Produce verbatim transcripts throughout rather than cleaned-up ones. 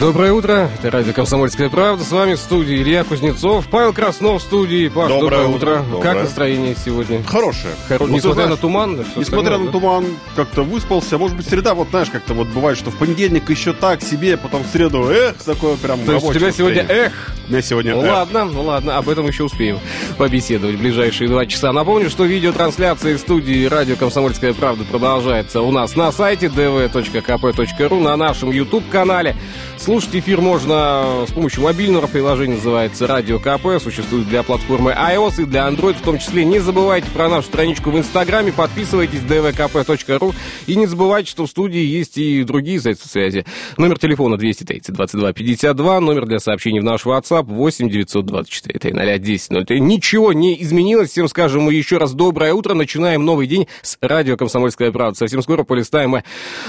Доброе утро, это радио «Комсомольская правда», с вами в студии Илья Кузнецов, Павел Краснов в студии. Паш, доброе, доброе утро. Доброе. Как настроение сегодня? Хорошее. Хоро... Ну, несмотря знаешь, на туман, да, несмотря на да? туман, как-то выспался, может быть, среда, вот знаешь, как-то вот бывает, что в понедельник еще так себе, потом в среду, эх, такое прям рабочее. То есть у тебя сегодня эх? У меня сегодня эх. Ладно, ну ладно, об этом еще успеем побеседовать в ближайшие два часа. Напомню, что видеотрансляция из студии радио «Комсомольская правда» продолжается у нас на сайте дэ вэ точка ка пэ точка ру, на нашем YouTube-канале. Слушать эфир можно с помощью мобильного приложения, называется «Радио КП». Существует для платформы iOS и для Android в том числе. Не забывайте про нашу страничку в Инстаграме. Подписывайтесь, дэ вэ ка пэ точка ру. И не забывайте, что в студии есть и другие средства связи. Номер телефона двести тридцать двадцать два пятьдесят два. Номер для сообщений в наш WhatsApp восемь девятьсот двадцать четыре ноль ноль десять ноль три. Ничего не изменилось. Всем скажем мы еще раз доброе утро. Начинаем новый день с «Радио Комсомольская правда». Совсем скоро полистаем мы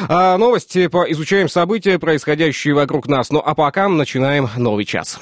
новости, изучаем события, происходящие вокруг нас. Ну а пока начинаем новый час.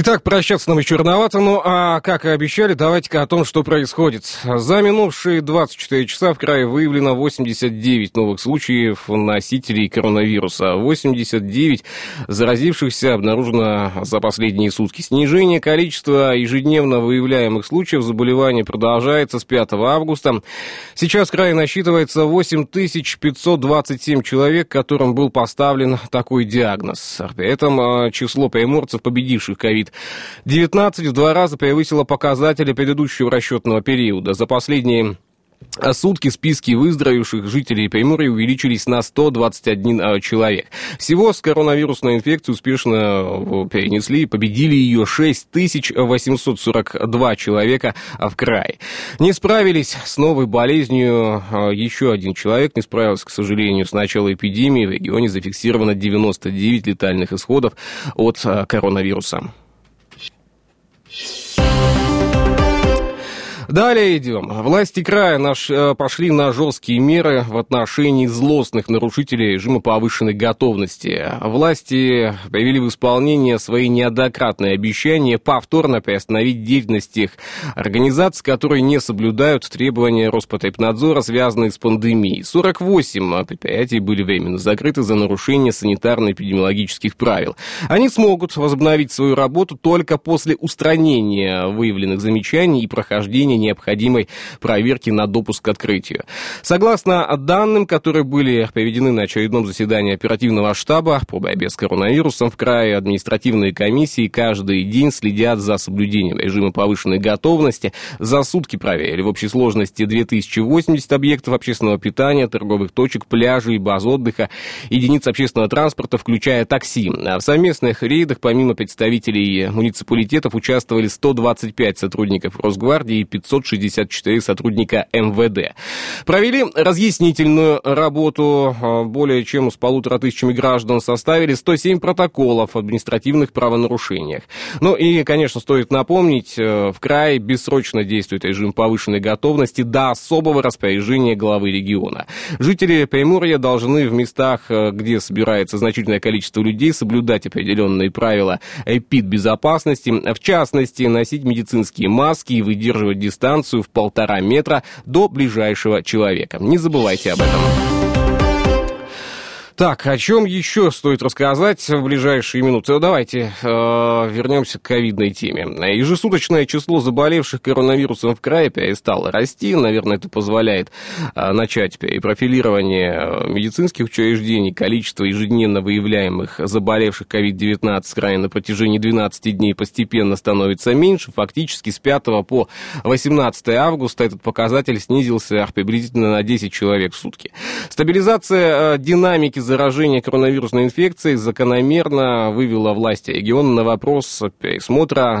Итак, прощаться нам еще рановато, но, а как и обещали, давайте-ка о том, что происходит. За минувшие двадцать четыре часа в крае выявлено восемьдесят девять новых случаев носителей коронавируса. восемьдесят девять заразившихся обнаружено за последние сутки. Снижение количества ежедневно выявляемых случаев заболевания продолжается с пятого августа. Сейчас в крае насчитывается восемь тысяч пятьсот двадцать семь человек, которым был поставлен такой диагноз. При этом число приморцев, победивших ковид девятнадцать в два раза превысило показатели предыдущего расчетного периода. За последние А сутки списки выздоровевших жителей Приморья увеличились на сто двадцать один человек. Всего с коронавирусной инфекцией успешно перенесли и победили ее шесть тысяч восемьсот сорок два человека в крае. Не справились с новой болезнью еще один человек. Не справился, к сожалению, с начала эпидемии. В регионе зафиксировано девяносто девять летальных исходов от коронавируса. Далее идем. Власти края наш, пошли на жесткие меры в отношении злостных нарушителей режима повышенной готовности. Власти привели в исполнение свои неоднократные обещания повторно приостановить деятельность тех организаций, которые не соблюдают требования Роспотребнадзора, связанные с пандемией. сорок восемь предприятий были временно закрыты за нарушение санитарно-эпидемиологических правил. Они смогут возобновить свою работу только после устранения выявленных замечаний и прохождения необходимой проверки на допуск к открытию. Согласно данным, которые были приведены на очередном заседании оперативного штаба по борьбе с коронавирусом в крае, административные комиссии каждый день следят за соблюдением режима повышенной готовности. За сутки проверили в общей сложности две тысячи восемьдесят объектов общественного питания, торговых точек, пляжей, баз отдыха, единиц общественного транспорта, включая такси. В совместных рейдах, помимо представителей муниципалитетов, участвовали сто двадцать пять сотрудников Росгвардии и пятьсот шестьдесят четыре сотрудника МВД. Провели разъяснительную работу. Более чем с полутора тысячами граждан составили сто семь протоколов об административных правонарушениях. Ну и, конечно, стоит напомнить, в крае бессрочно действует режим повышенной готовности до особого распоряжения главы региона. Жители Приморья должны в местах, где собирается значительное количество людей, соблюдать определенные правила эпидбезопасности, в частности, носить медицинские маски и выдерживать дистанцию в полтора метра до ближайшего человека. Не забывайте об этом. Так, о чем еще стоит рассказать в ближайшие минуты? Давайте э, вернемся к ковидной теме. Ежесуточное число заболевших коронавирусом в крае перестало расти. Наверное, это позволяет э, начать перепрофилирование медицинских учреждений. Количество ежедневно выявляемых заболевших ковид девятнадцать в крае на протяжении двенадцати дней постепенно становится меньше. Фактически с пятого по восемнадцатое августа этот показатель снизился приблизительно на десять человек в сутки. Стабилизация э, динамики заражение коронавирусной инфекцией закономерно вывело власти региона на вопрос пересмотра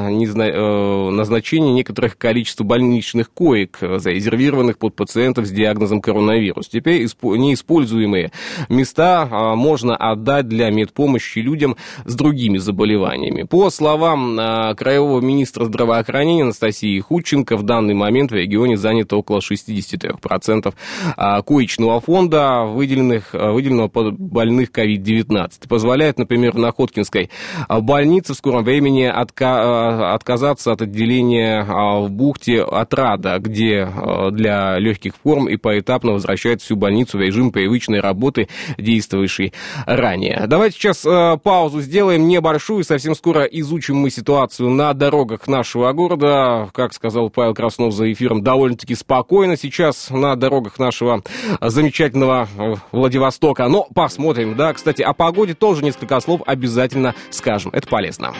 назначения некоторых количеств больничных коек, зарезервированных под пациентов с диагнозом коронавирус. Теперь неиспользуемые места можно отдать для медпомощи людям с другими заболеваниями. По словам краевого министра здравоохранения Анастасии Худченко, в данный момент в регионе занято около шестьдесят три процента коечного фонда, выделенных, выделенного под больных ковид девятнадцать. Позволяет, например, в Хоткинской больнице в скором времени отка- отказаться от отделения в бухте Отрада, где для легких форм и поэтапно возвращает всю больницу в режим привычной работы, действовавшей ранее. Давайте сейчас паузу сделаем небольшую, и совсем скоро изучим мы ситуацию на дорогах нашего города. Как сказал Павел Краснов за эфиром, довольно-таки спокойно сейчас на дорогах нашего замечательного Владивостока. Но посмотрим, да. Кстати, о погоде тоже несколько слов обязательно скажем. Это полезно.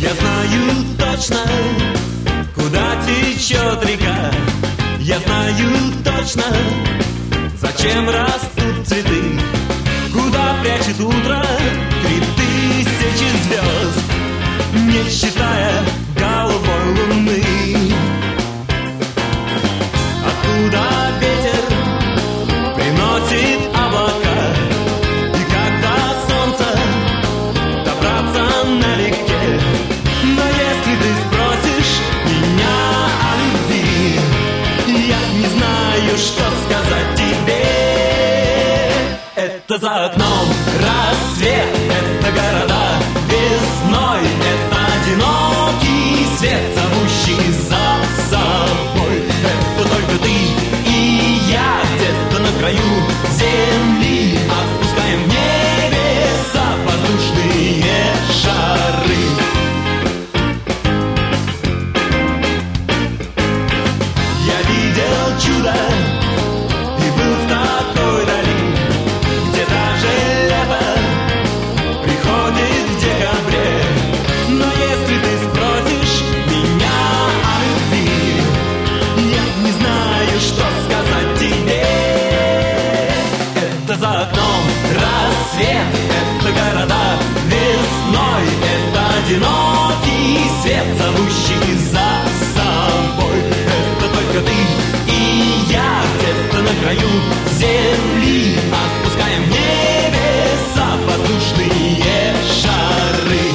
Я знаю точно, куда течет река. Я знаю точно, зачем растут цветы? Куда прячет утро три тысячи звезд, не считая голубой луны? Откуда ветер приносит облака? И когда солнце добраться налегке? Но если ты спросишь меня о любви, я не знаю, что сказать тебе. Это за окном рассвет, это города весной, это одинокий свет, зовущий за собой. Это только ты и я, где-то на краю земли, отпускаем в небеса воздушные шары. Я видел чудо. одинокий свет, зовущий за собой. Это только ты и я где-то на краю земли. Отпускаем в небеса воздушные шары.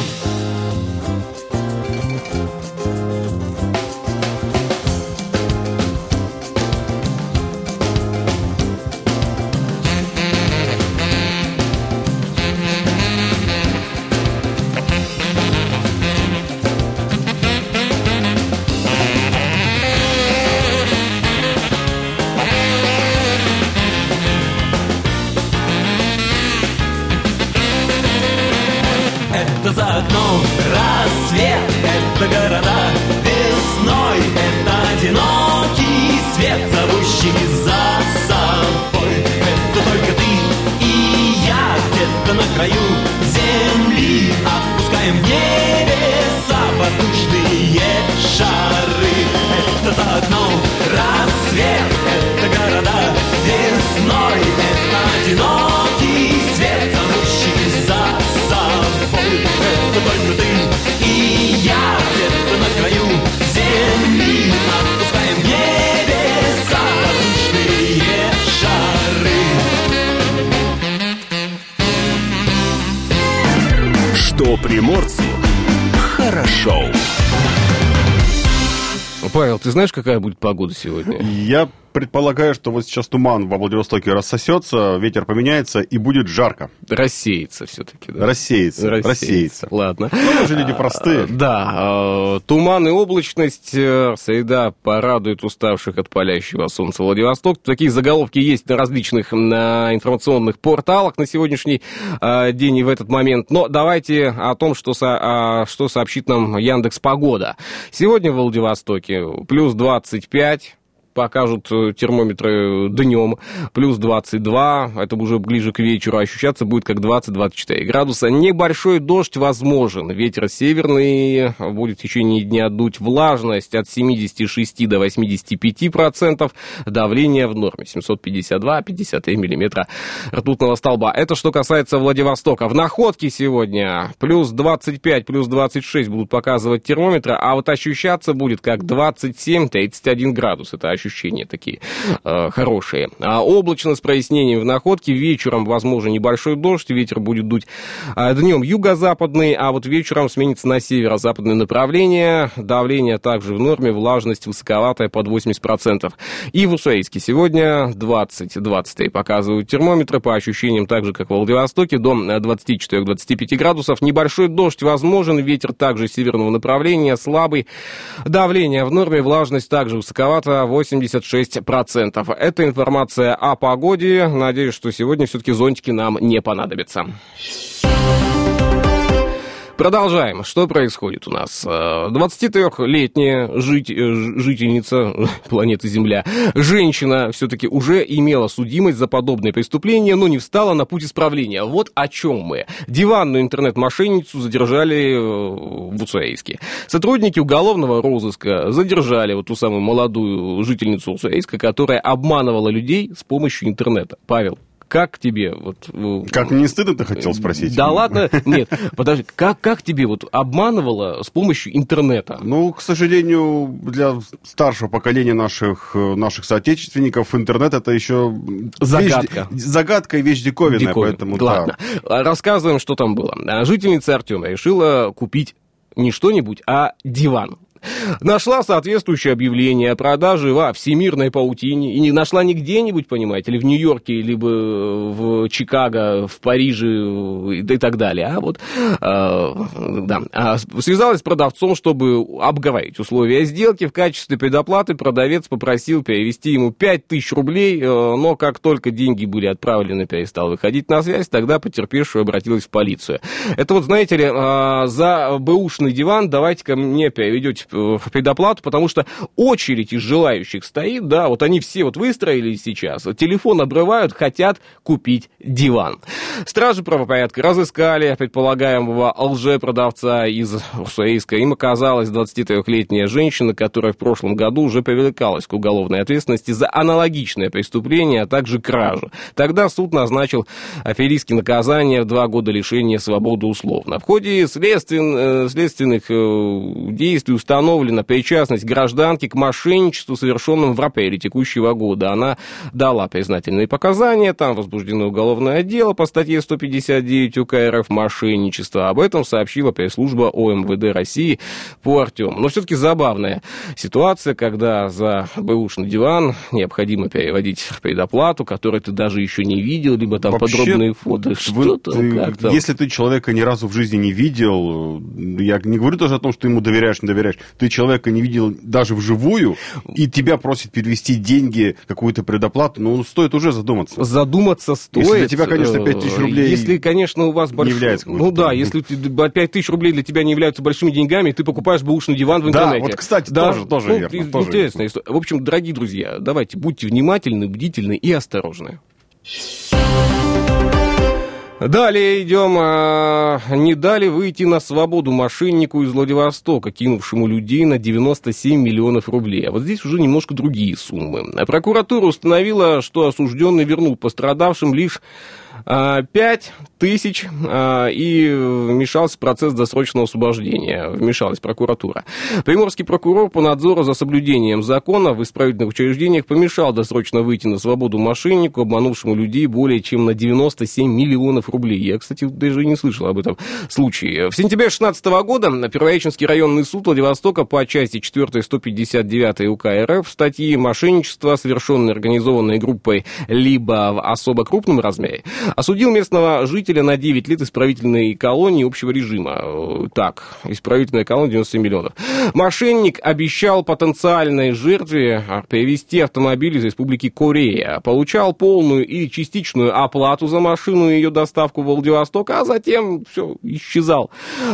Ты знаешь, какая будет погода сегодня? Я предполагаю, что вот сейчас туман во Владивостоке рассосется, ветер поменяется и будет жарко. Рассеется все-таки, да? Рассеется, рассеется. рассеется. Ладно. Ну, мы же люди простые. А, да, туман и облачность, среда порадует уставших от палящего солнца Владивосток. Такие заголовки есть на различных на информационных порталах на сегодняшний день и в этот момент. Но давайте о том, что, со, что сообщит нам Яндекс.Погода. Сегодня в Владивостоке плюс двадцать пять... покажут термометры днем, плюс двадцать два, это уже ближе к вечеру, ощущаться будет как двадцать-двадцать четыре градуса. Небольшой дождь возможен, ветер северный, будет в течение дня дуть, влажность от семьдесят шесть до восемьдесят пять процентов, давление в норме семьсот пятьдесят два - пятьдесят три миллиметра ртутного столба. Это что касается Владивостока. В Находке сегодня плюс двадцать пять, плюс двадцать шесть будут показывать термометры, а вот ощущаться будет как двадцать семь - тридцать один градус, это ощущение. Ощущения такие э, хорошие. А облачно с прояснением в Находке. Вечером, возможно, небольшой дождь. Ветер будет дуть а днем юго-западный, а вот вечером сменится на северо-западное направление. Давление также в норме. Влажность высоковатая под восемьдесят процентов. И в Уссурийске сегодня двадцать - двадцать три показывают термометры. По ощущениям так же, как в Владивостоке, до двадцать четыре - двадцать пять градусов. Небольшой дождь возможен. Ветер также северного направления. Слабый. Давление в норме. Влажность также высоковата. восемьдесят шесть процентов. Это информация о погоде. Надеюсь, что сегодня все-таки зонтики нам не понадобятся. Продолжаем. Что происходит у нас? двадцатитрёхлетняя жительница планеты Земля, женщина, все-таки уже имела судимость за подобное преступление, но не встала на путь исправления. Вот о чем мы. Диванную интернет-мошенницу задержали в Уссурийске. Сотрудники уголовного розыска задержали вот ту самую молодую жительницу Уссурийска, которая обманывала людей с помощью интернета. Павел, как тебе... Вот, как не стыдно, ты хотел спросить? Да ладно, нет, подожди, как, как тебе вот обманывало с помощью интернета? Ну, к сожалению, для старшего поколения наших, наших соотечественников интернет это еще... Загадка. Вещь, загадка и вещь диковинная, диковин. Поэтому... Ладно, да. Рассказываем, что там было. Жительница Артема решила купить не что-нибудь, а диван. Нашла соответствующее объявление о продаже во всемирной паутине. И не нашла не где-нибудь, понимаете, или в Нью-Йорке, либо в Чикаго, в Париже и так далее. А вот э, да. а связалась с продавцом, чтобы обговорить условия сделки. В качестве предоплаты продавец попросил перевести ему пять тысяч рублей, но как только деньги были отправлены, перестал выходить на связь, тогда потерпевшая обратилась в полицию. Это вот, знаете ли, э, за бэушный диван давайте-ка мне переведете предоплату, потому что очередь из желающих стоит, да, вот они все вот выстроились сейчас, телефон обрывают, хотят купить диван. Стражи правопорядка разыскали предполагаемого лжепродавца из Уссурийска. Им оказалась двадцатитрёхлетняя женщина, которая в прошлом году уже привлекалась к уголовной ответственности за аналогичное преступление, а также кражу. Тогда суд назначил аферистке наказание в два года лишения свободы условно. В ходе следствен... следственных действий установлена причастность гражданки к мошенничеству, совершенному в апреле текущего года. Она дала признательные показания, там возбуждено уголовное дело по статье сто пятьдесят девять УК РФ «Мошенничество». Об этом сообщила пресс-служба ОМВД России по Артему. Но все-таки забавная ситуация, когда за бэушный диван необходимо переводить предоплату, которую ты даже еще не видел, либо там вообще, подробные фото. Вы, что-то, ты, как там. Если ты человека ни разу в жизни не видел, я не говорю даже о том, что ты ему доверяешь, не доверяешь, ты человека не видел даже вживую, и тебя просит перевести деньги, какую-то предоплату, ну, стоит уже задуматься. Задуматься стоит. Если для тебя, конечно, пять тысяч рублей если, конечно, у вас больш... не является какой-то... Ну да, если пять тысяч рублей для тебя не являются большими деньгами, ты покупаешь бэушный диван в интернете. Да, вот, кстати, да, тоже, тоже ну, верно. Тоже интересная верно. история. В общем, дорогие друзья, давайте, будьте внимательны, бдительны и осторожны. Далее идем. Не дали выйти на свободу мошеннику из Владивостока, кинувшему людей на девяносто семь миллионов рублей. А вот здесь уже немножко другие суммы. Прокуратура установила, что осужденный вернул пострадавшим лишь пять тысяч и вмешался в процесс досрочного освобождения. Вмешалась прокуратура. Приморский прокурор по надзору за соблюдением закона в исправительных учреждениях помешал досрочно выйти на свободу мошеннику, обманувшему людей более чем на девяносто семь миллионов рублей. Я, кстати, даже не слышал об этом случае. В сентябре две тысячи шестнадцатого года на Первореченский районный суд Владивостока по части четыре сто пятьдесят девять УК РФ в статье «Мошенничество, совершенное организованной группой либо в особо крупном размере», осудил местного жителя на девять лет исправительной колонии общего режима. Так, исправительная колония девяносто семь миллионов. Мошенник обещал потенциальной жертве привезти автомобиль из Республики Корея. Получал полную или частичную оплату за машину и ее доставку в Владивосток, а затем все, исчезал.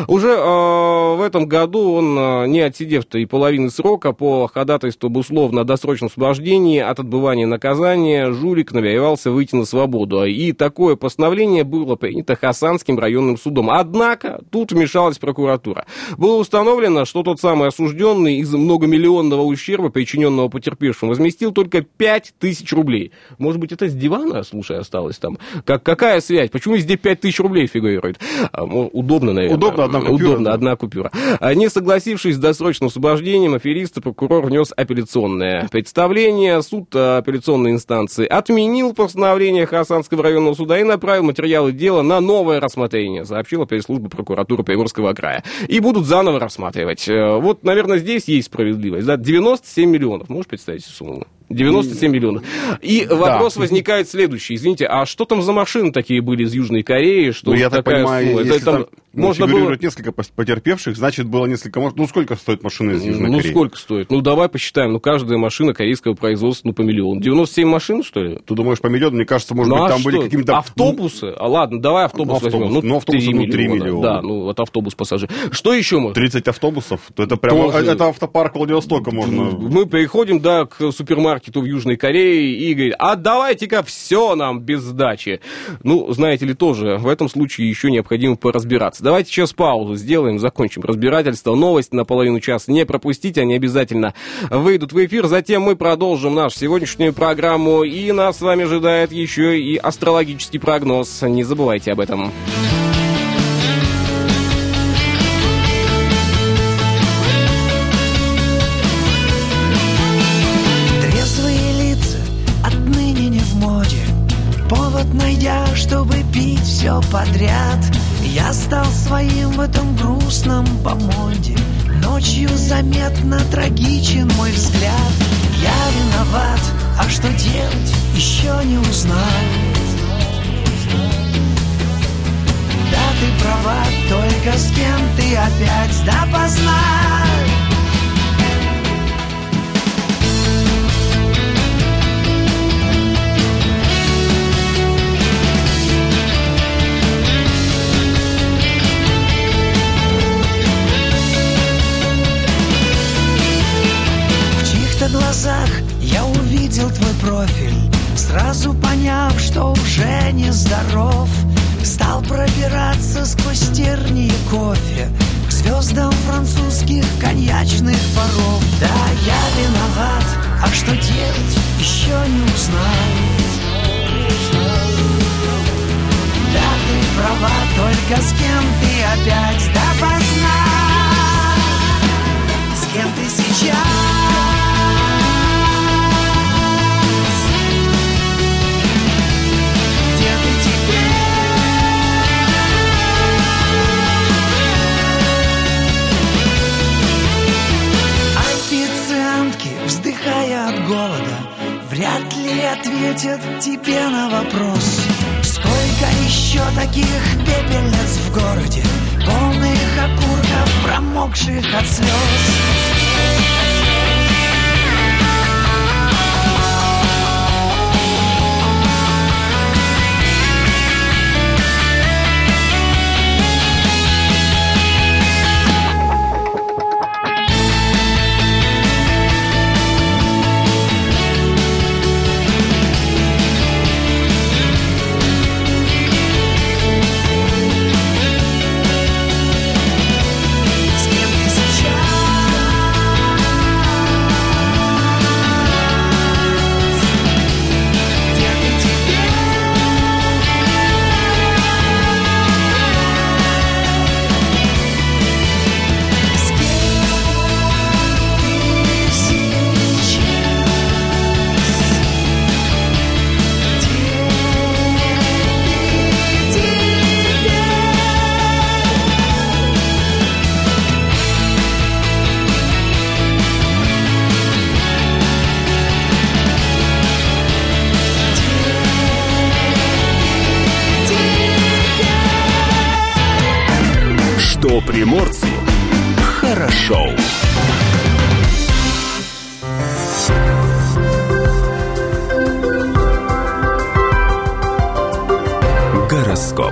Уже э, в этом году он, не отсидев-то и половины срока, по ходатайству об условно-досрочном освобождении от отбывания наказания, жулик намеревался выйти на свободу. И такой Такое постановление было принято Хасанским районным судом. Однако тут вмешалась прокуратура. Было установлено, что тот самый осужденный из-за многомиллионного ущерба, причиненного потерпевшим, возместил только пять тысяч рублей. Может быть, это с дивана, слушай, осталось там? Как, какая связь? Почему везде пять тысяч рублей фигурирует? Удобно, наверное. Удобно, одна купюра. Удобно, одна купюра. Не согласившись с досрочным освобождением афериста, прокурор внес апелляционное представление. Суд апелляционной инстанции отменил постановление Хасанского районного суда и направил материалы дела на новое рассмотрение, сообщила пресс-служба прокуратуры Приморского края. И будут заново рассматривать. Вот, наверное, здесь есть справедливость. Да? девяносто семь миллионов. Можешь представить сумму? девяносто семь миллионов. И вопрос да. возникает следующий. Извините, а что там за машины такие были из Южной Кореи? Что ну, я так понимаю, если это, там, там можно фигурирует было... несколько потерпевших, значит, было несколько... Ну, сколько стоит машина из Южной ну, Кореи? Ну, сколько стоит? Ну, давай посчитаем. Ну, каждая машина корейского производства, ну, по миллиону. девяносто семь машин, что ли? Ты думаешь, по миллиону? Мне кажется, может ну, быть, там а были какие-то... Автобусы? А, ладно, давай автобус, автобус. возьмем. Ну, ну автобусы внутри миллиона. Да, ну, вот автобус пассажир. Что еще можно? тридцать автобусов? Это прямо... Тоже... Это автопарк Владивостока можно... Мы приходим, да, к супермаркету маркету в Южной Корее и говорит, а давайте-ка все нам без сдачи. Ну, знаете ли, тоже в этом случае еще необходимо поразбираться. Давайте сейчас паузу сделаем, закончим разбирательство. Новости на половину часа не пропустите, они обязательно выйдут в эфир. Затем мы продолжим нашу сегодняшнюю программу, и нас с вами ожидает еще и астрологический прогноз. Не забывайте об этом. Чтобы пить все подряд, я стал своим в этом грустном бомонде. Ночью заметно трагичен мой взгляд. Я виноват, а что делать, еще не узнал. Да, ты права, только с кем ты опять допоздна. Сразу поняв, что уже нездоров, стал пробираться сквозь тернии кофе к звездам французских коньячных паров. Да, я виноват, а что делать, еще не узнал. Да, ты права, только с кем ты опять допоздна? С кем ты сейчас? Вздыхая от голода, вряд ли ответят тебе на вопрос, сколько еще таких пепельниц в городе, полных окурков, промокших от слез. Приморцу хорошо. Гороскоп.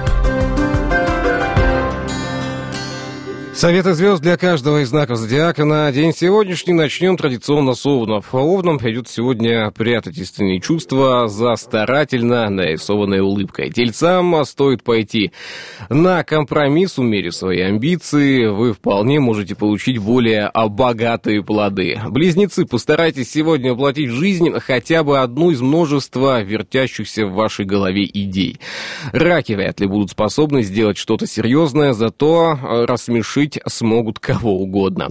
Советы звезд для каждого из знаков зодиака на день сегодняшний. Начнем традиционно с овнов. Овнам придется сегодня прятать истинные чувства за старательно нарисованной улыбкой. Тельцам стоит пойти на компромисс, умерив свои амбиции. Вы вполне можете получить более богатые плоды. Близнецы, постарайтесь сегодня воплотить в жизнь хотя бы одну из множества вертящихся в вашей голове идей. Раки вряд ли будут способны сделать что-то серьезное, зато рассмешить смогут кого угодно.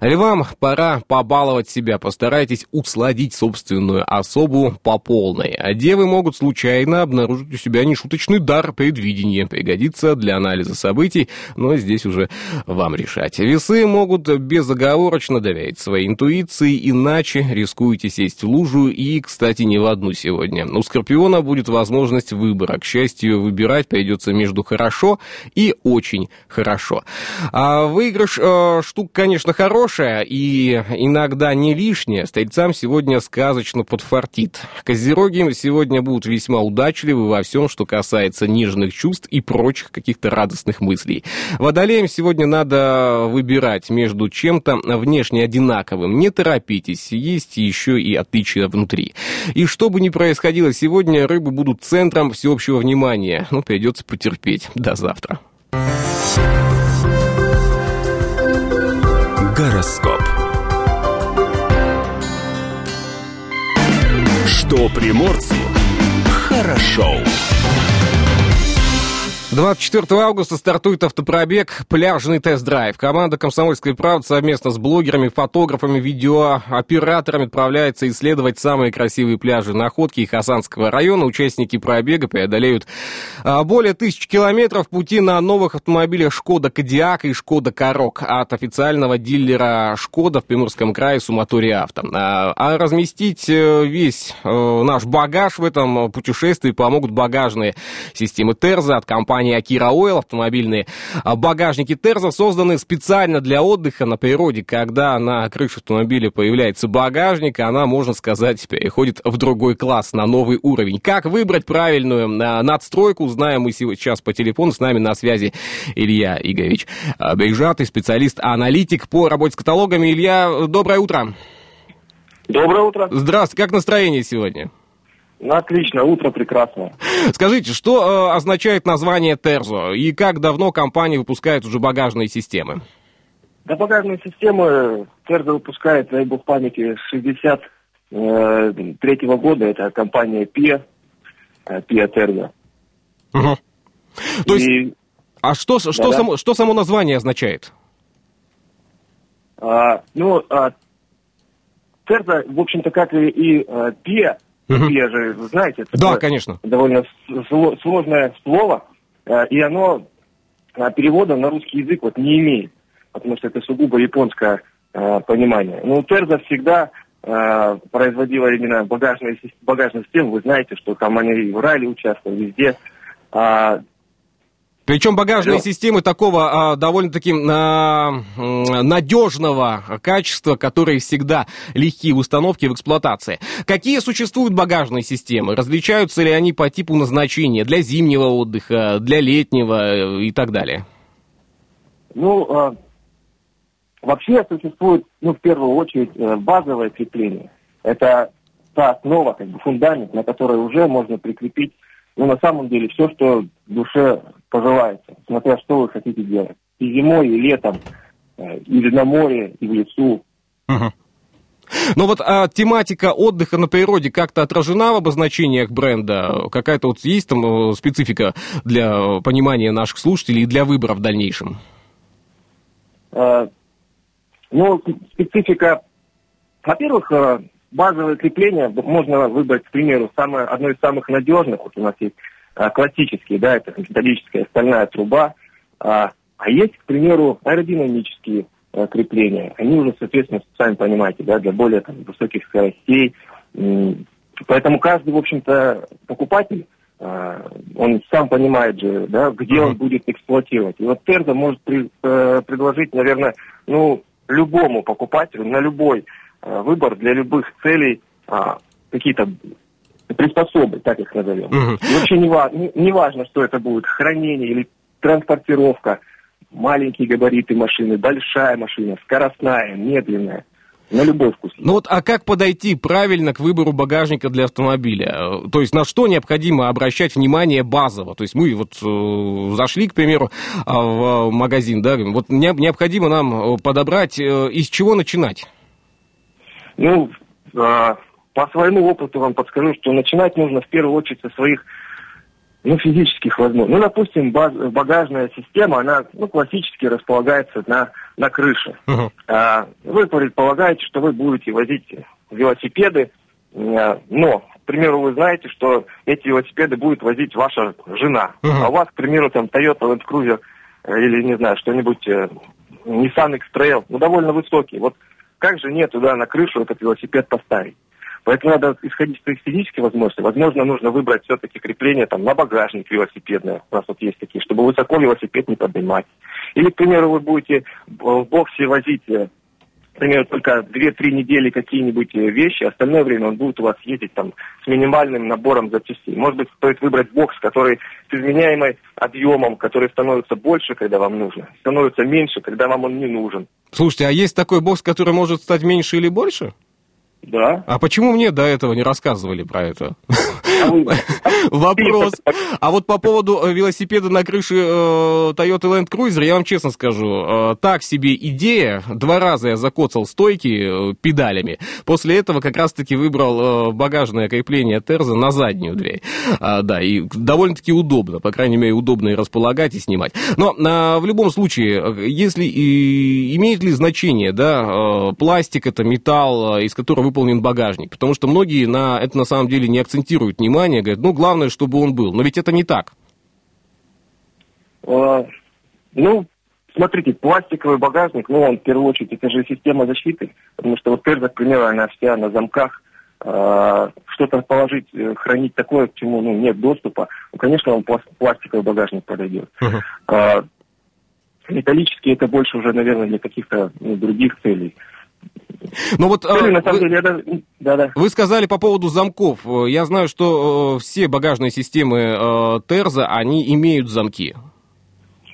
Львам пора побаловать себя. Постарайтесь усладить собственную особу по полной. Девы могут случайно обнаружить у себя нешуточный дар предвидения. Пригодится для анализа событий, но здесь уже вам решать. Весы могут безоговорочно доверять своей интуиции, иначе рискуете сесть в лужу и, кстати, не в одну сегодня. У Скорпиона будет возможность выбора. К счастью, выбирать придется между хорошо и очень хорошо. А выигрыш э, штука, конечно, хорошая и иногда не лишняя. Стрельцам сегодня сказочно подфартит. Козероги сегодня будут весьма удачливы во всем, что касается нежных чувств и прочих каких-то радостных мыслей. Водолеям сегодня надо выбирать между чем-то внешне одинаковым. Не торопитесь, есть еще и отличия внутри. И что бы ни происходило сегодня, рыбы будут центром всеобщего внимания. Но придется потерпеть до завтра. Гороскоп. Что приморцу хорошо. двадцать четвёртого августа стартует автопробег «Пляжный тест-драйв». Команда «Комсомольской правды» совместно с блогерами, фотографами, видеооператорами отправляется исследовать самые красивые пляжи Находки и Хасанского района. Участники пробега преодолеют более тысячи километров пути на новых автомобилях «Шкода Кодиак» и «Шкода Корок» от официального дилера «Шкода» в Приморском крае «Суматори Авто». А разместить весь наш багаж в этом путешествии помогут багажные системы «Терза» от компании «Акира Ойл». Автомобильные багажники «Терзо» созданы специально для отдыха на природе. Когда на крыше автомобиля появляется багажник, она, можно сказать, переходит в другой класс, на новый уровень. Как выбрать правильную надстройку, узнаем мы сейчас по телефону. С нами на связи Илья Игоревич Бережатый, специалист-аналитик по работе с каталогами. Илья, доброе утро. Доброе утро. Здравствуйте. Как настроение сегодня? Ну, отлично, утро прекрасное. Скажите, что э, означает название Терзо и как давно компания выпускает уже багажные системы? Да, багажные системы Терзо выпускает, дай бог памяти, с шестьдесят третьего года. Это компания пиа, пиа Терзо. Угу. То есть, и... а что, что, да, само, да. что само название означает? А, ну, Терзо, а, в общем-то, как и, и а, пиа, угу. пиа же, знаете, это да, конечно. довольно сло, сложное слово, а, и оно а, перевода на русский язык вот не имеет, потому что это сугубо японское а, понимание. Но Терзо всегда а, производила именно багажные, багажные системы, вы знаете, что там они в ралли участвовали, везде. А, Причем багажные Алло. системы такого а, довольно-таки а, надежного качества, которые всегда легкие в установке и в эксплуатации. Какие существуют багажные системы? Различаются ли они по типу назначения для зимнего отдыха, для летнего и так далее? Ну, а, вообще существует, ну, в первую очередь, базовое крепление. Это та основа, как бы фундамент, на который уже можно прикрепить, ну, на самом деле, все, что душе пожелается, смотря что вы хотите делать. И зимой, и летом, и на море, и в лесу. Угу. Ну вот а, тематика отдыха на природе как-то отражена в обозначениях бренда? Какая-то вот есть там специфика для понимания наших слушателей и для выбора в дальнейшем? А, ну, специфика... Во-первых... Базовое крепление можно выбрать, к примеру, самое, одно из самых надежных. Вот у нас есть а, классические, да, это металлическая стальная труба. А, а есть, к примеру, аэродинамические а, крепления. Они уже, соответственно, сами понимаете, да, для более там, высоких скоростей. Поэтому каждый, в общем-то, покупатель, а, он сам понимает же, да, где он будет эксплуатировать. И вот Терзо может при, а, предложить, наверное, ну, любому покупателю на любой выбор для любых целей, а, какие-то приспособы, так их назовем. Угу. И вообще не, ва- не, не важно, что это будет, хранение или транспортировка, маленькие габариты машины, большая машина, скоростная, медленная, на любой вкус. Ну вот, а как подойти правильно к выбору багажника для автомобиля? То есть на что необходимо обращать внимание базово? То есть мы вот э, зашли, к примеру, э, в магазин, да, вот не, необходимо нам подобрать, э, из чего начинать? Ну, э, по своему опыту вам подскажу, что начинать нужно в первую очередь со своих, ну, физических возможностей. Ну, допустим, баз, багажная система, она, ну, классически располагается на, на крыше. Uh-huh. Э, вы предполагаете, что вы будете возить велосипеды, э, но, к примеру, вы знаете, что эти велосипеды будет возить ваша жена. Uh-huh. А у вас, к примеру, там Toyota Land Cruiser э, или, не знаю, что-нибудь, э, Nissan X-Trail, ну, довольно высокий. Вот как же нет туда на крышу этот велосипед поставить? Поэтому надо исходить из физических возможностей. Возможно, нужно выбрать все-таки крепление там, на багажник велосипедное. У нас вот есть такие, чтобы высоко велосипед не поднимать. Или, к примеру, вы будете в боксе возить, например, только две-три недели какие-нибудь вещи, остальное время он будет у вас ездить там, с минимальным набором запчастей. Может быть, стоит выбрать бокс, который с изменяемым объемом, который становится больше, когда вам нужно, становится меньше, когда вам он не нужен. Слушайте, а есть такой бокс, который может стать меньше или больше? Да. А почему мне до этого не рассказывали про это? Вопрос. А вот по поводу велосипеда на крыше Toyota Land Cruiser, я вам честно скажу, так себе идея. Два раза я закоцал стойки педалями. После этого как раз-таки выбрал багажное крепление Terzo на заднюю дверь. Да, и довольно-таки удобно. По крайней мере, удобно и располагать, и снимать. Но в любом случае, если имеет ли значение, да, пластик, это металл, из которого выполнен багажник? Потому что многие на это на самом деле не акцентируют внимание, говорят, ну, главное, чтобы он был. Но ведь это не так. А, ну, смотрите, пластиковый багажник, ну, он в первую очередь, это же система защиты, потому что вот Terzo, к примеру, она вся на замках, а, что-то положить, хранить такое, к чему, ну, нет доступа, ну, конечно, вам пластиковый багажник подойдет. Uh-huh. А, металлический, это больше уже, наверное, для каких-то, ну, других целей. Но вот, ну, на самом вы, деле, даже... да, да. Вы сказали по поводу замков. Я знаю, что э, все багажные системы э, Terzo, они имеют замки.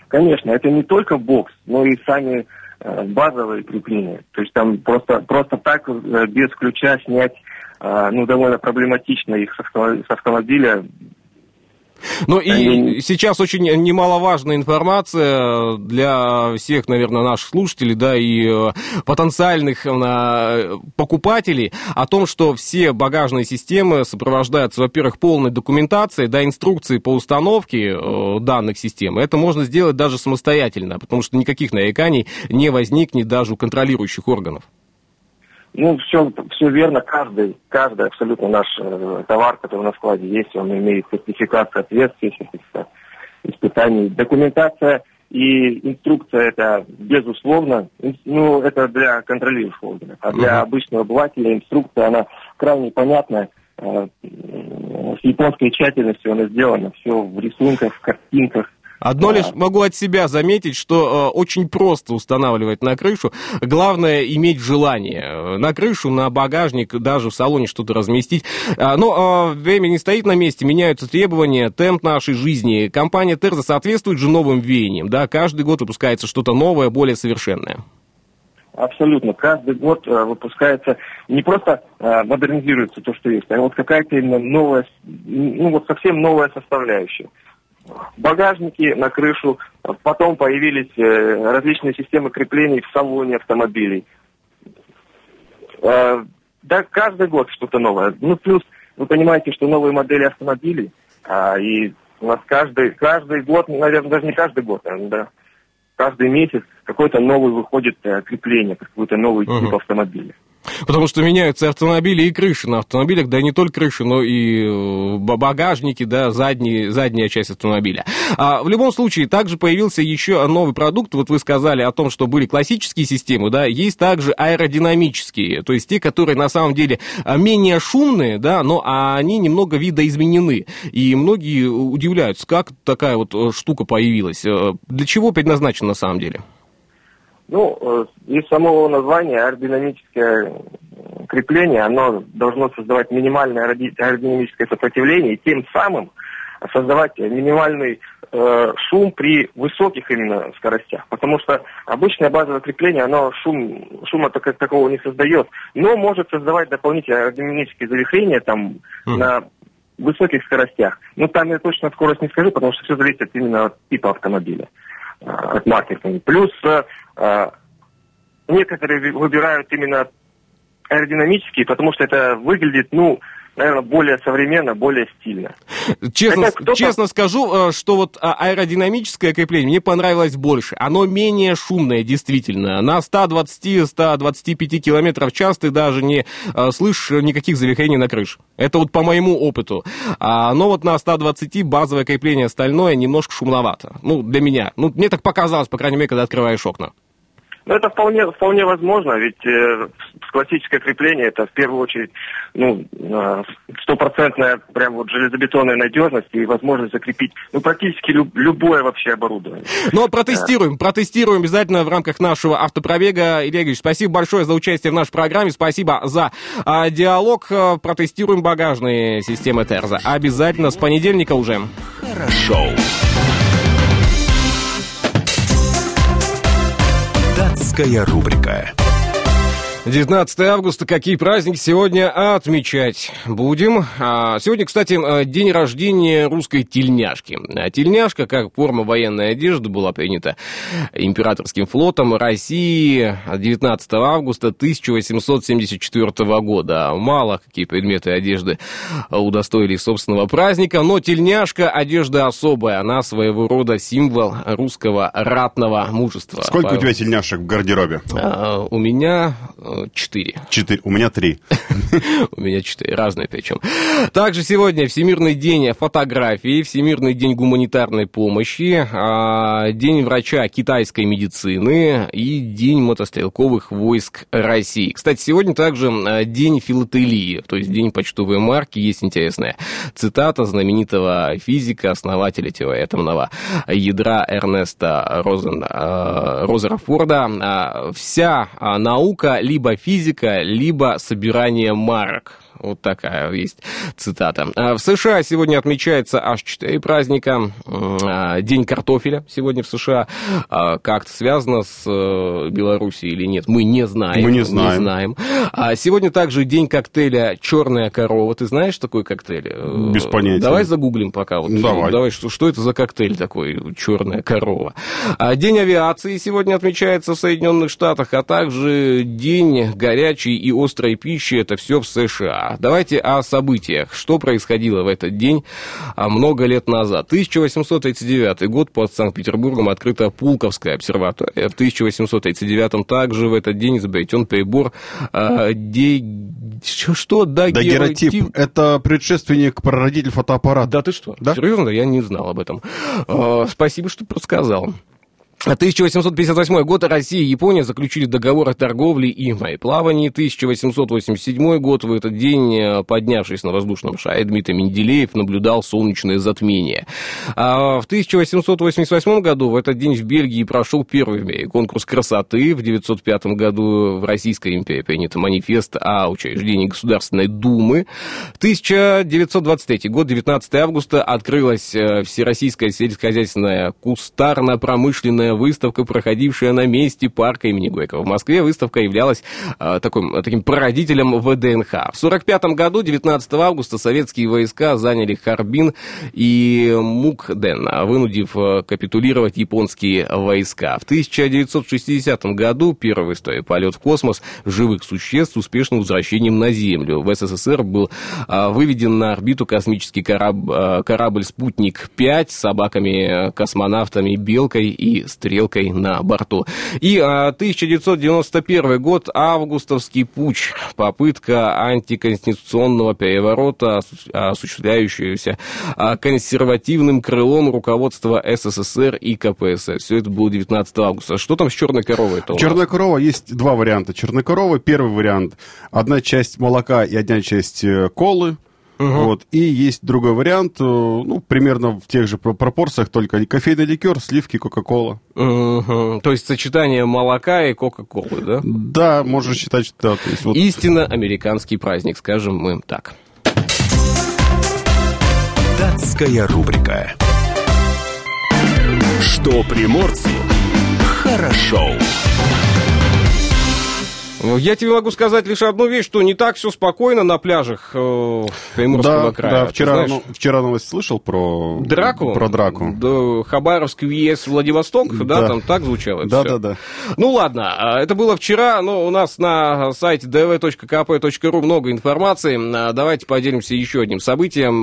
Конечно, это не только бокс, но и сами э, базовые крепления. То есть там просто, просто так э, без ключа снять ну, довольно проблематично их с автомобиля. Ну и сейчас очень немаловажная информация для всех, наверное, наших слушателей, да, и потенциальных покупателей о том, что все багажные системы сопровождаются, во-первых, полной документацией, да, инструкции по установке данных систем. Это можно сделать даже самостоятельно, потому что никаких нареканий не возникнет даже у контролирующих органов. Ну, все, все верно. Каждый, каждый абсолютно наш э, товар, который на складе есть, он имеет сертификат соответствия, сертификат испытаний. Документация и инструкция — это безусловно, ну, это для контролирующих органов. А для mm-hmm. обычного обывателя инструкция, она крайне понятна. Э, с японской тщательностью она сделана. Все в рисунках, в картинках. Одно лишь могу от себя заметить, что э, очень просто устанавливать на крышу. Главное — иметь желание. На крышу, на багажник, даже в салоне что-то разместить. А, но э, время не стоит на месте, меняются требования, темп нашей жизни. Компания Terzo соответствует же новым веяниям. Да? Каждый год выпускается что-то новое, более совершенное. Абсолютно. Каждый год выпускается, не просто модернизируется то, что есть, а вот какая-то именно новая, ну вот совсем новая составляющая. Багажники на крышу, потом появились различные системы креплений в салоне автомобилей. Да, каждый год что-то новое. Ну, плюс, вы понимаете, что новые модели автомобилей, и у нас каждый, каждый год, наверное, даже не каждый год, да, каждый месяц какой-то новый выходит крепление, какой-то новый тип uh-huh. автомобиля. Потому что меняются автомобили и крыши на автомобилях, да и не только крыши, но и багажники, да, задние, задняя часть автомобиля. А в любом случае, также появился еще новый продукт. Вот вы сказали о том, что были классические системы, да, есть также аэродинамические, то есть те, которые на самом деле менее шумные, да, но они немного видоизменены. И многие удивляются, как такая вот штука появилась. Для чего предназначена на самом деле? Ну, из самого названия аэродинамическое крепление, оно должно создавать минимальное аэродинамическое сопротивление и тем самым создавать минимальный э, шум при высоких именно скоростях. Потому что обычное базовое крепление, оно шум, шума так, такого не создает, но может создавать дополнительные аэродинамические завихрения там, mm. на высоких скоростях. Но там я точно скорость не скажу, потому что все зависит именно от типа автомобиля, от маркетинга. Плюс а, некоторые выбирают именно аэродинамические, потому что это выглядит, ну, наверное, более современно, более стильно. Честно, Хотя, честно скажу, что вот аэродинамическое крепление мне понравилось больше. Оно менее шумное, действительно. На сто двадцать - сто двадцать пять километров в час ты даже не слышишь никаких завихрений на крыше. Это вот по моему опыту. Но вот на сто двадцать базовое крепление стальное немножко шумновато. Ну, для меня. Ну, мне так показалось, по крайней мере, когда открываешь окна. Ну, это вполне, вполне возможно, ведь э, классическое крепление — это в первую очередь ну, э, стопроцентная прям вот железобетонная надежность и возможность закрепить ну, практически люб, любое вообще оборудование. Но протестируем, протестируем обязательно в рамках нашего автопробега. Илья Ильич, спасибо большое за участие в нашей программе, спасибо за э, диалог. Протестируем багажные системы Terzo. Обязательно с понедельника уже. Хорошо. Датская рубрика. девятнадцатое августа. Какие праздники сегодня отмечать будем? Сегодня, кстати, день рождения русской тельняшки. Тельняшка, как форма военной одежды, была принята императорским флотом России девятнадцатого августа тысяча восемьсот семьдесят четвёртого года. Мало какие предметы одежды удостоились собственного праздника, но тельняшка — одежда особая. Она своего рода символ русского ратного мужества. Сколько Павел? У тебя тельняшек в гардеробе? А, у меня... Четыре. Четыре. У меня три. У меня четыре. Разные причем. Также сегодня Всемирный день фотографии, Всемирный день гуманитарной помощи, День врача китайской медицины и День мотострелковых войск России. Кстати, сегодня также День филателии, то есть День почтовой марки. Есть интересная цитата знаменитого физика, основателя теоретомного ядра Эрнеста Резерфорда. Вся наука — либо физика, либо собирание марок. Вот такая есть цитата. В США сегодня отмечается аж четыре праздника. День картофеля сегодня в США. Как-то связано с Белоруссией или нет, мы не знаем. Мы не знаем. Не знаем. Сегодня также день коктейля «Черная корова». Ты знаешь такой коктейль? Без понятия. Давай загуглим пока. Вот. Давай. Давай что, что это за коктейль такой «Черная корова»? День авиации сегодня отмечается в Соединенных Штатах, а также день горячей и острой пищи. Это все в США. Давайте о событиях. Что происходило в этот день много лет назад? тысяча восемьсот тридцать девятый год. Под Санкт-Петербургом открыта Пулковская обсерватория. В тысяча восемьсот тридцать девятом также в этот день изобретен прибор э, де... что? Дагеротип. Дагеротип. Это предшественник, прародитель фотоаппарата. Да ты что? Да? Серьезно? Я не знал об этом. Э, спасибо, что подсказал. тысяча восемьсот пятьдесят восьмой год. Россия и Япония заключили договор о торговле и мореплавании. тысяча восемьсот восемьдесят седьмой год. В этот день, поднявшись на воздушном шаре, Дмитрий Менделеев наблюдал солнечное затмение. А в тысяча восемьсот восемьдесят восьмом году в этот день в Бельгии прошел первый в мире конкурс красоты. В девятьсот пятом году в Российской империи принят манифест о учреждении Государственной Думы. тысяча девятьсот двадцать третий год. девятнадцатого августа открылась Всероссийская сельскохозяйственная кустарно-промышленная выставка, проходившая на месте парка имени Гойкова в Москве. Выставка являлась э, таким, таким прародителем ВДНХ. В сорок пятом году, девятнадцатого августа, советские войска заняли Харбин и Мукден, вынудив капитулировать японские войска. В тысяча девятьсот шестидесятом году первый в истории полет в космос живых существ с успешным возвращением на Землю. В СССР был э, выведен на орбиту космический кораб, э, корабль «Спутник пять» с собаками-космонавтами Белкой и Стрелкой на борту. И тысяча девятьсот девяносто первый год. Августовский путч. Попытка антиконституционного переворота, осуществляющаяся консервативным крылом руководства СССР и КПСС. Все это было девятнадцатого августа. Что там с «Черной коровой»? «Черная корова» есть два варианта. «Черная корова» — первый вариант. Одна часть молока и одна часть колы. Угу. Вот. И есть другой вариант, ну, примерно в тех же пропорциях, только кофейный ликер, сливки, кока-кола. Угу. То есть сочетание молока и кока-колы, да? Да, можно считать, что да. То есть, вот... Истинно американский праздник, скажем мы так. Датская рубрика. Что приморцу хорошо. Я тебе могу сказать лишь одну вещь, что не так все спокойно на пляжах э, Приморского да, края. Да, вчера, ну, вчера новость слышал про драку. Про драку. Да, Хабаровск, ЕС, Владивосток, да, да, там так звучало. Да, да, да. Ну ладно, это было вчера, но у нас на сайте dv.kp.ru много информации. Давайте поделимся еще одним событием.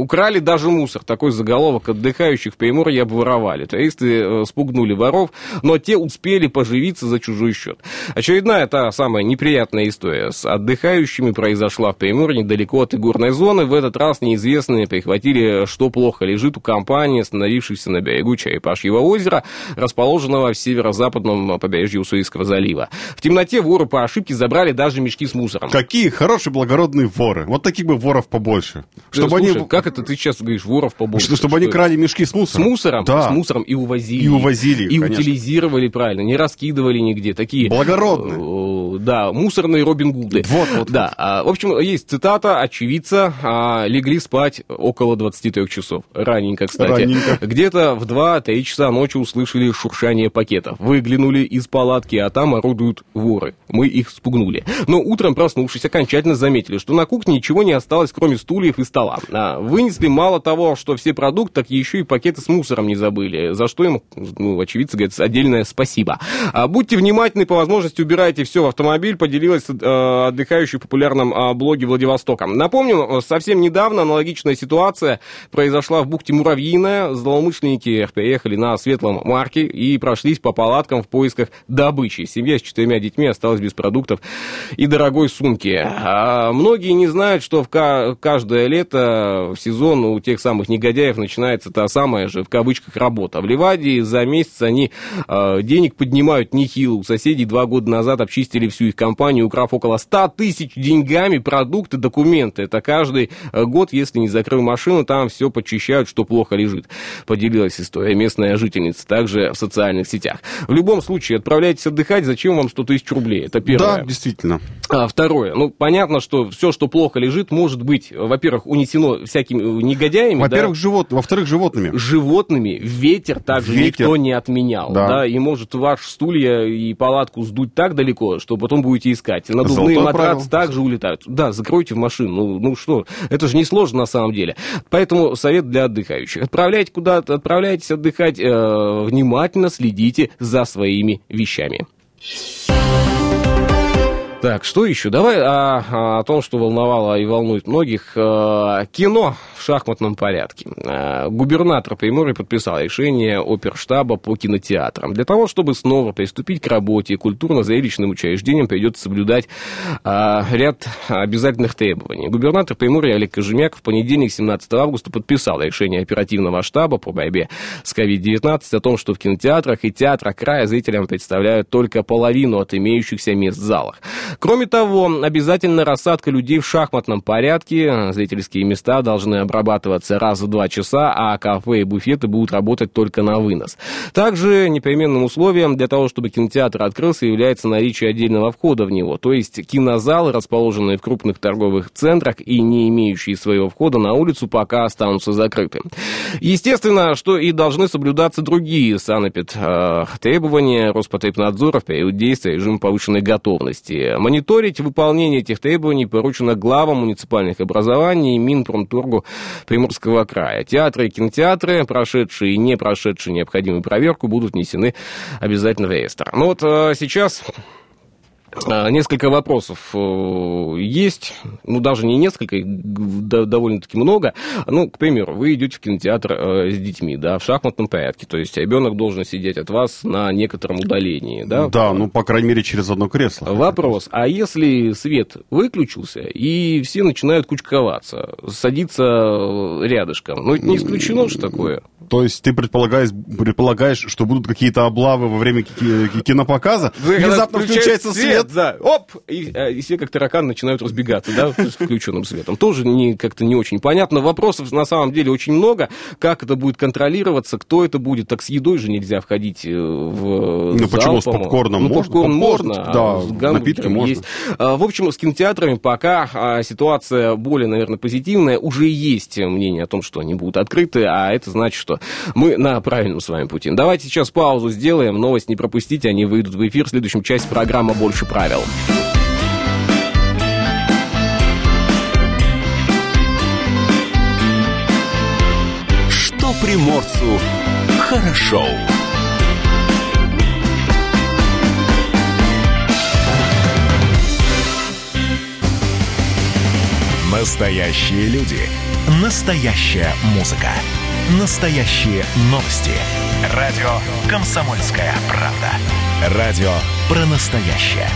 Украли даже мусор. Такой заголовок: отдыхающих в Приморье обворовали. Туристы спугнули воров, но те успели поживиться за чужой счет. Очередная та самая неприятная история с отдыхающими произошла в Приморье, недалеко от игорной зоны. В этот раз неизвестные прихватили, что плохо лежит, у компании, остановившейся на берегу Черепашьего озера, расположенного в северо-западном побережье Уссурийского залива. В темноте воры по ошибке забрали даже мешки с мусором. Какие хорошие благородные воры. Вот таких бы воров побольше. Чтобы Слушай, они... как это ты сейчас говоришь, воров побольше? Что, чтобы что они это? Крали мешки с мусором? С мусором? Да. С мусором и увозили. И увозили, И конечно. Утилизировали, правильно, не раскидывали нигде. Такие... Благородные. Да, мусорные Робин Гуды. Вот, вот, да. Вот. В общем, есть цитата очевидца. Легли спать около двадцати трех часов. Раненько, кстати. Раненько. Где-то в два-три часа ночи услышали шуршание пакетов. Выглянули из палатки, а там орудуют воры. Мы их спугнули. Но утром, проснувшись, окончательно заметили, что на кухне ничего не осталось, кроме стульев и стола. Вынесли мало того, что все продукты, так еще и пакеты с мусором не забыли. За что им, ну, очевидцы говорят, отдельное спасибо. Будьте внимательны, по возможности убирайте все в автомобиль, поделилась э, отдыхающей в популярном э, блоге Владивостока. Напомним, совсем недавно аналогичная ситуация произошла в бухте Муравьиная. Злоумышленники приехали на светлом марке и прошлись по палаткам в поисках добычи. Семья с четырьмя детьми осталась без продуктов и дорогой сумки. А многие не знают, что в ка- каждое лето в сезон у тех самых негодяев начинается та самая же, в кавычках, работа. В Ливадии за месяц они э, денег поднимают нехило. У соседей два года назад чистили всю их компанию, украв около ста тысяч деньгами, продукты, документы. Это каждый год, если не закрыл машину, там все подчищают, что плохо лежит. Поделилась история местная жительница, также в социальных сетях. В любом случае, отправляйтесь отдыхать, зачем вам сто тысяч рублей? Это первое. Да, действительно. А, второе. Ну, понятно, что все, что плохо лежит, может быть, во-первых, унесено всякими негодяями. Во-первых, да? живот... Во-вторых, животными. Животными. Ветер также Ветер. никто не отменял. Да. да. И может ваш стулья и палатку сдуть так далеко, что потом будете искать. Надувные Золотое матрацы правило. также улетают. Да, закройте в машину. Ну, ну что, это же несложно на самом деле. Поэтому совет для отдыхающих. Отправляйте куда-то, отправляйтесь отдыхать. Э, внимательно следите за своими вещами. Так, что еще? Давай о, о том, что волновало и волнует многих. Кино в шахматном порядке. Губернатор Приморья подписал решение оперштаба по кинотеатрам. Для того, чтобы снова приступить к работе культурно-зрелищным учреждениям, придется соблюдать а, ряд обязательных требований. Губернатор Приморья Олег Кожемяк в понедельник, семнадцатого августа, подписал решение оперативного штаба по борьбе с ковид девятнадцать о том, что в кинотеатрах и театрах края зрителям представляют только половину от имеющихся мест в залах. Кроме того, обязательно рассадка людей в шахматном порядке. Зрительские места должны обрабатываться раз в два часа, а кафе и буфеты будут работать только на вынос. Также непременным условием для того, чтобы кинотеатр открылся, является наличие отдельного входа в него. То есть кинозалы, расположенные в крупных торговых центрах и не имеющие своего входа на улицу, пока останутся закрыты. Естественно, что и должны соблюдаться другие санэпидтребования Роспотребнадзора в период действия режима повышенной готовности. Мониторить выполнение этих требований поручено главам муниципальных образований и Минпромторгу Приморского края. Театры и кинотеатры, прошедшие и не прошедшие необходимую проверку, будут внесены обязательно в реестр. Ну вот а сейчас... Несколько вопросов есть, ну, даже не несколько, их довольно-таки много. Ну, к примеру, вы идете в кинотеатр с детьми, да, в шахматном порядке, то есть ребенок должен сидеть от вас на некотором удалении, да? Да, ну, по крайней мере, через одно кресло. Вопрос, а если свет выключился, и все начинают кучковаться, садиться рядышком, ну, это не исключено же такое? То есть ты предполагаешь, предполагаешь, что будут какие-то облавы во время кинопоказа, внезапно включается свет. Свет, да, оп, и, и все как тараканы начинают разбегаться, да, с включенным светом. Тоже не, как-то не очень понятно. Вопросов на самом деле очень много. Как это будет контролироваться, кто это будет? Так с едой же нельзя входить в Ну, зал, почему? По-моему. С попкорном ну, можно? Попкорн можно, можно а да, напитки можно. Есть. В общем, с кинотеатрами пока ситуация более, наверное, позитивная. Уже есть мнение о том, что они будут открыты, а это значит, что мы на правильном с вами пути. Давайте сейчас паузу сделаем, новость не пропустите, они выйдут в эфир. В следующем части программа «Больше». Больше правил. Что приморцу хорошо. Настоящие люди. Настоящая музыка. Настоящие новости. Радио «Комсомольская правда». Радио про настоящее.